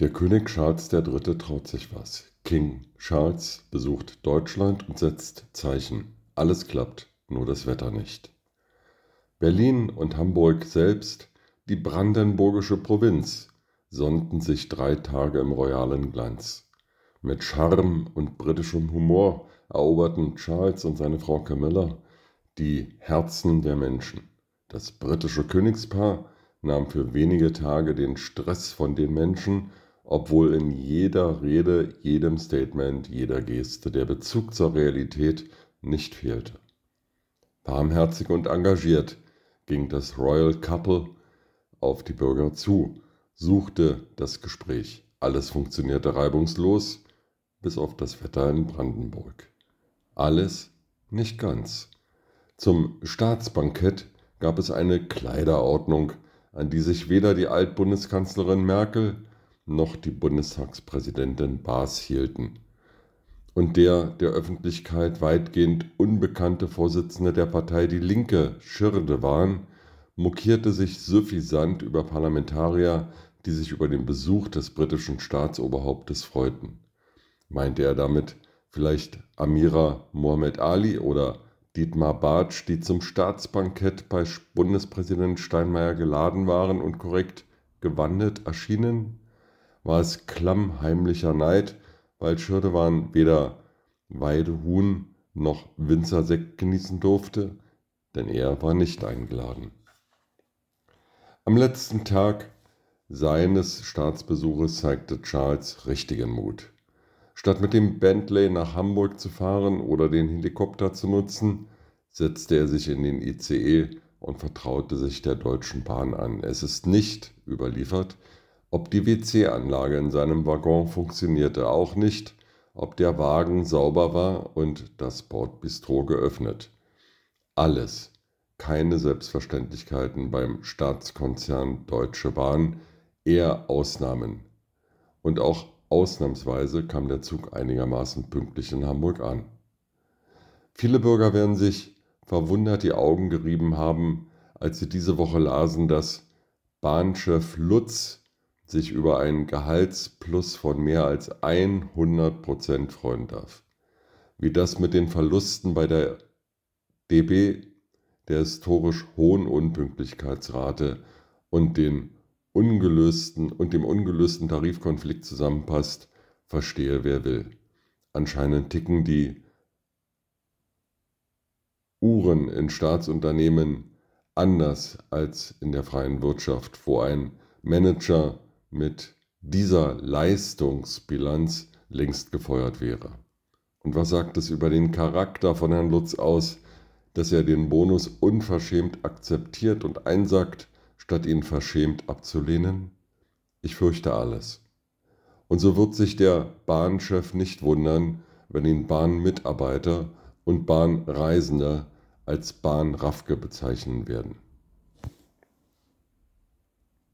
Der König Charles III. Traut sich was. King Charles besucht Deutschland und setzt Zeichen. Alles klappt, nur das Wetter nicht. Berlin und Hamburg selbst, die brandenburgische Provinz, sonnten sich 3 Tage im royalen Glanz. Mit Charme und britischem Humor eroberten Charles und seine Frau Camilla die Herzen der Menschen. Das britische Königspaar nahm für wenige Tage den Stress von den Menschen, obwohl in jeder Rede, jedem Statement, jeder Geste der Bezug zur Realität nicht fehlte. Warmherzig und engagiert ging das Royal Couple auf die Bürger zu, suchte das Gespräch. Alles funktionierte reibungslos, bis auf das Wetter in Brandenburg. Alles nicht ganz. Zum Staatsbankett gab es eine Kleiderordnung, an die sich weder die Altbundeskanzlerin Merkel noch die Bundestagspräsidentin Bas hielten. Und der Öffentlichkeit weitgehend unbekannte Vorsitzende der Partei Die Linke, Schirdewan, mokierte sich suffisant über Parlamentarier, die sich über den Besuch des britischen Staatsoberhauptes freuten. Meinte er damit vielleicht Amira Mohamed Ali oder Dietmar Bartsch, die zum Staatsbankett bei Bundespräsident Steinmeier geladen waren und korrekt gewandet erschienen? War es klammheimlicher Neid, weil Schirdewan weder Weidehuhn noch Winzersekt genießen durfte? Denn er war nicht eingeladen. Am letzten Tag seines Staatsbesuches zeigte Charles richtigen Mut. Statt mit dem Bentley nach Hamburg zu fahren oder den Helikopter zu nutzen, setzte er sich in den ICE und vertraute sich der Deutschen Bahn an. Es ist nicht überliefert, ob die WC-Anlage in seinem Waggon funktionierte, auch nicht, ob der Wagen sauber war und das Bordbistro geöffnet. Alles, keine Selbstverständlichkeiten beim Staatskonzern Deutsche Bahn, eher Ausnahmen. Und auch ausnahmsweise kam der Zug einigermaßen pünktlich in Hamburg an. Viele Bürger werden sich verwundert die Augen gerieben haben, als sie diese Woche lasen, dass Bahnchef Lutz sich über einen Gehaltsplus von mehr als 100% freuen darf. Wie das mit den Verlusten bei der DB, der historisch hohen Unpünktlichkeitsrate und dem ungelösten Tarifkonflikt zusammenpasst, verstehe wer will. Anscheinend ticken die Uhren in Staatsunternehmen anders als in der freien Wirtschaft, wo ein Manager mit dieser Leistungsbilanz längst gefeuert wäre. Und was sagt es über den Charakter von Herrn Lutz aus, dass er den Bonus unverschämt akzeptiert und einsackt, statt ihn verschämt abzulehnen? Ich fürchte alles. Und so wird sich der Bahnchef nicht wundern, wenn ihn Bahnmitarbeiter und Bahnreisende als Bahnraffke bezeichnen werden.